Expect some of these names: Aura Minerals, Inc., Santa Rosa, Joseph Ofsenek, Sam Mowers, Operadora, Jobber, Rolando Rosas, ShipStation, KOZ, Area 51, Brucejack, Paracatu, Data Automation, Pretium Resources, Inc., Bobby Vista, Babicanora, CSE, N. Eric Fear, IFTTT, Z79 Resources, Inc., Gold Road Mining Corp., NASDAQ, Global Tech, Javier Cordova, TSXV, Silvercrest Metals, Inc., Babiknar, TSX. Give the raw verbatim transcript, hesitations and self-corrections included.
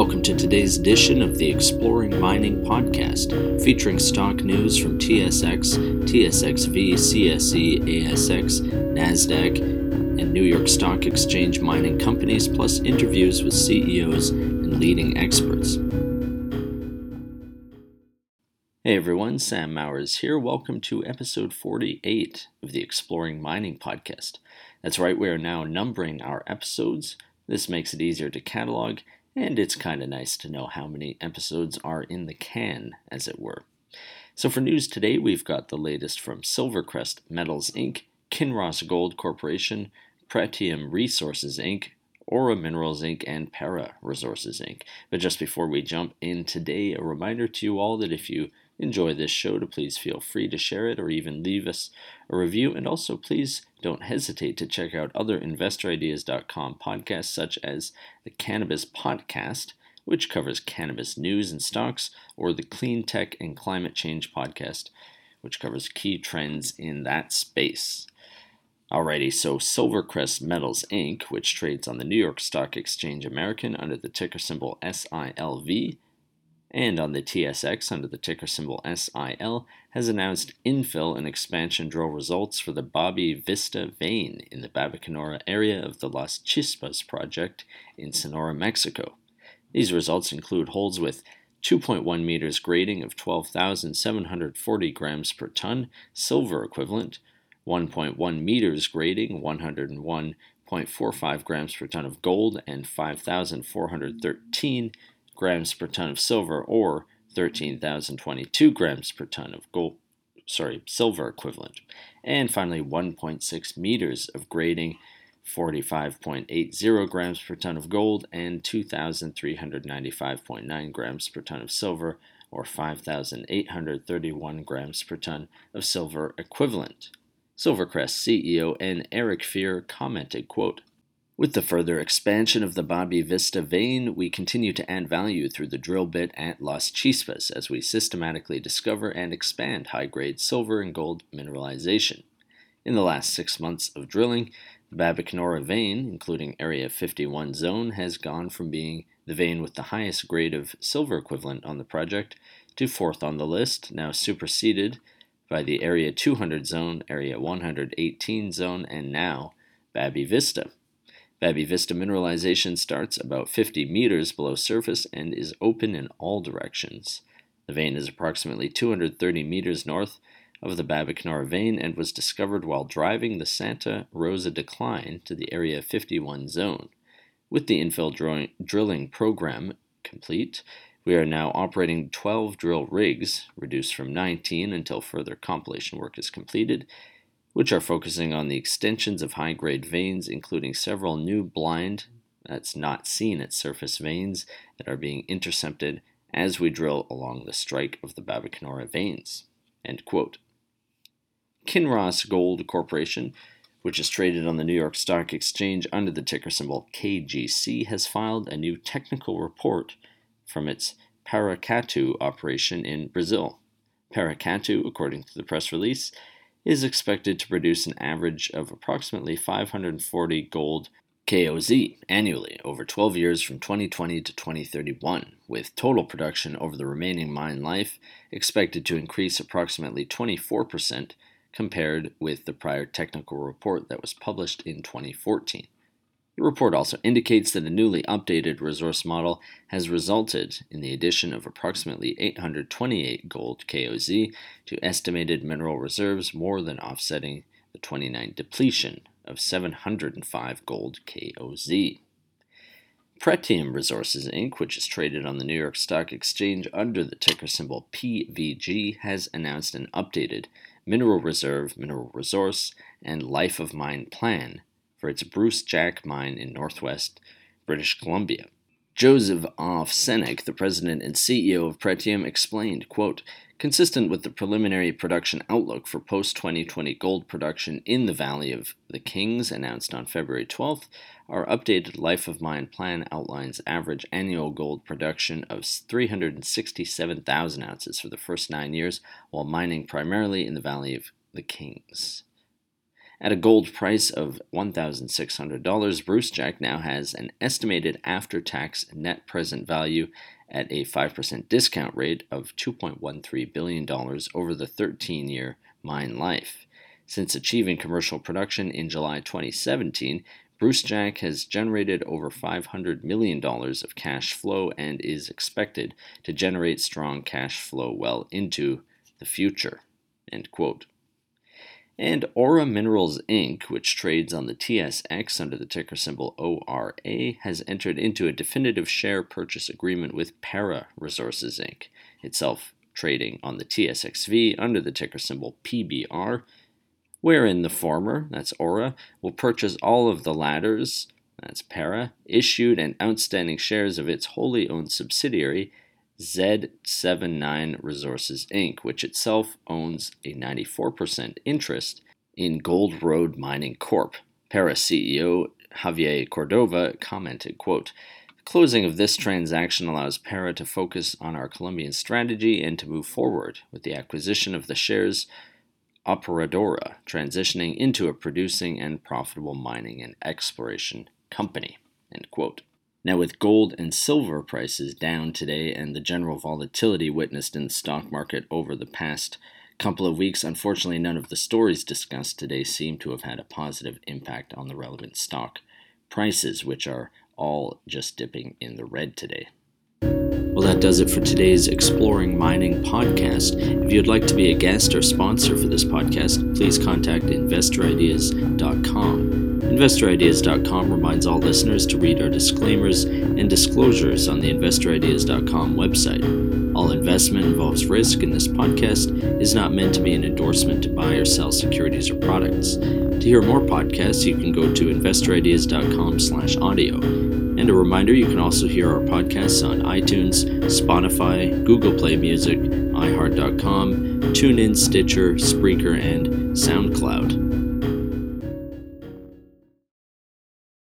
Welcome to today's edition of the Exploring Mining Podcast, featuring stock news from T S X, T S X V, C S E, A S X, NASDAQ, and New York Stock Exchange mining companies, plus interviews with C E Os and leading experts. Hey everyone, Sam Mowers here. Welcome to episode forty-eight of the Exploring Mining Podcast. That's right, we are now numbering our episodes. This makes it easier to catalog, and it's kind of nice to know how many episodes are in the can, as it were. So for news today, we've got the latest from Silvercrest Metals, Incorporated, Kinross Gold Corporation, Pretium Resources, Incorporated, Aura Minerals, Incorporated, and Para Resources, Incorporated. But just before we jump in today, a reminder to you all that if you enjoy this show, to please feel free to share it or even leave us a review. And also, please don't hesitate to check out other Investor Ideas dot com podcasts, such as the Cannabis Podcast, which covers cannabis news and stocks, or the Clean Tech and Climate Change Podcast, which covers key trends in that space. Alrighty, so Silvercrest Metals, Incorporated, which trades on the New York Stock Exchange American under the ticker symbol S I L V, and on the T S X under the ticker symbol S I L, has announced infill and expansion drill results for the Bobby Vista vein in the Babicanora area of the Las Chispas project in Sonora, Mexico. These results include holes with two point one meters grading of twelve thousand seven hundred forty grams per ton, silver equivalent, one point one meters grading one hundred one point four five grams per ton of gold, and five thousand four hundred thirteen grams per ton of silver, or thirteen thousand twenty-two grams per ton of gold, sorry, silver equivalent. And finally, one point six meters of grading, forty-five point eight zero grams per ton of gold and two thousand three hundred ninety-five point nine grams per ton of silver, or five thousand eight hundred thirty-one grams per ton of silver equivalent. Silvercrest C E O N. Eric Fear commented, quote, "With the further expansion of the Bobby Vista vein, we continue to add value through the drill bit at Las Chispas as we systematically discover and expand high-grade silver and gold mineralization. In the last six months of drilling, the Babiknar vein, including Area fifty-one zone, has gone from being the vein with the highest grade of silver equivalent on the project to fourth on the list, now superseded by the Area two hundred zone, Area one hundred eighteen zone, and now Bobby Vista. Baby Vista mineralization starts about fifty meters below surface and is open in all directions. The vein is approximately two hundred thirty meters north of the Babiknar vein and was discovered while driving the Santa Rosa decline to the Area fifty-one zone. With the infill dro- drilling program complete, we are now operating twelve drill rigs, reduced from nineteen until further compilation work is completed, which are focusing on the extensions of high-grade veins, including several new blind, that's not seen at surface veins, that are being intercepted as we drill along the strike of the Babicanora veins." End quote. Kinross Gold Corporation, which is traded on the New York Stock Exchange under the ticker symbol K G C, has filed a new technical report from its Paracatu operation in Brazil. Paracatu, according to the press release, is expected to produce an average of approximately five hundred forty gold K O Z annually over twelve years from twenty twenty to twenty thirty-one, with total production over the remaining mine life expected to increase approximately twenty-four percent compared with the prior technical report that was published in twenty fourteen. The report also indicates that a newly updated resource model has resulted in the addition of approximately eight hundred twenty-eight gold K O Z to estimated mineral reserves, more than offsetting the twenty-nine depletion of seven hundred five gold K O Z. Pretium Resources, Incorporated, which is traded on the New York Stock Exchange under the ticker symbol P V G, has announced an updated mineral reserve, mineral resource, and life of mine plan for its Brucejack mine in northwest British Columbia. Joseph Ofsenek, the president and C E O of Pretium, explained, quote, "Consistent with the preliminary production outlook for post-twenty twenty gold production in the Valley of the Kings announced on February twelfth, our updated life of mine plan outlines average annual gold production of three hundred sixty-seven thousand ounces for the first nine years while mining primarily in the Valley of the Kings. At a gold price of one thousand six hundred dollars, Brucejack now has an estimated after-tax net present value at a five percent discount rate of two point one three billion dollars over the thirteen year mine life. Since achieving commercial production in July twenty seventeen, Brucejack has generated over five hundred million dollars of cash flow and is expected to generate strong cash flow well into the future." End quote. And Aura Minerals, Incorporated, which trades on the T S X under the ticker symbol O R A, has entered into a definitive share purchase agreement with Para Resources, Incorporated, itself trading on the T S X V under the ticker symbol P B R, wherein the former, that's Aura, will purchase all of the latter's, that's Para, issued and outstanding shares of its wholly owned subsidiary, Z seventy-nine Resources, Incorporated, which itself owns a ninety-four percent interest in Gold Road Mining Corp. Para C E O Javier Cordova commented, quote, "The closing of this transaction allows Para to focus on our Colombian strategy and to move forward with the acquisition of the shares Operadora, transitioning into a producing and profitable mining and exploration company." End quote. Now, with gold and silver prices down today and the general volatility witnessed in the stock market over the past couple of weeks, unfortunately none of the stories discussed today seem to have had a positive impact on the relevant stock prices, which are all just dipping in the red today. Well, that does it for today's Exploring Mining podcast. If you'd like to be a guest or sponsor for this podcast, please contact investor ideas dot com. investor ideas dot com reminds all listeners to read our disclaimers and disclosures on the investor ideas dot com website. All investment involves risk, and this podcast is not meant to be an endorsement to buy or sell securities or products. To hear more podcasts, you can go to investor ideas dot com slash audio. And a reminder, you can also hear our podcasts on iTunes, Spotify, Google Play Music, i heart dot com, TuneIn, Stitcher, Spreaker, and SoundCloud.